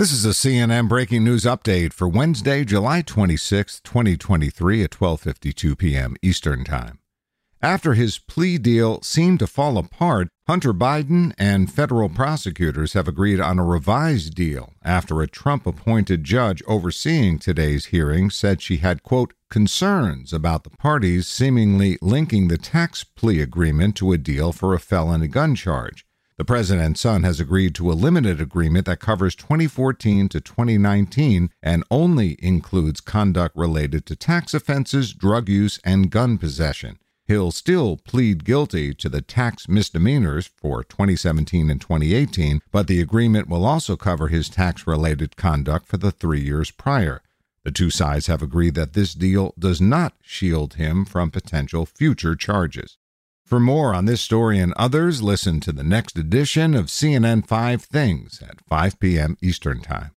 This is a CNN breaking news update for Wednesday, July 26, 2023 at 12:52 p.m. Eastern Time. After his plea deal seemed to fall apart, Hunter Biden and federal prosecutors have agreed on a revised deal after a Trump-appointed judge overseeing today's hearing said she had, quote, concerns about the parties seemingly linking the tax plea agreement to a deal for a felony gun charge. The president's son has agreed to a limited agreement that covers 2014 to 2019 and only includes conduct related to tax offenses, drug use, and gun possession. He'll still plead guilty to the tax misdemeanors for 2017 and 2018, but the agreement will also cover his tax-related conduct for the 3 years prior. The two sides have agreed that this deal does not shield him from potential future charges. For more on this story and others, listen to the next edition of CNN 5 Things at 5 p.m. Eastern Time.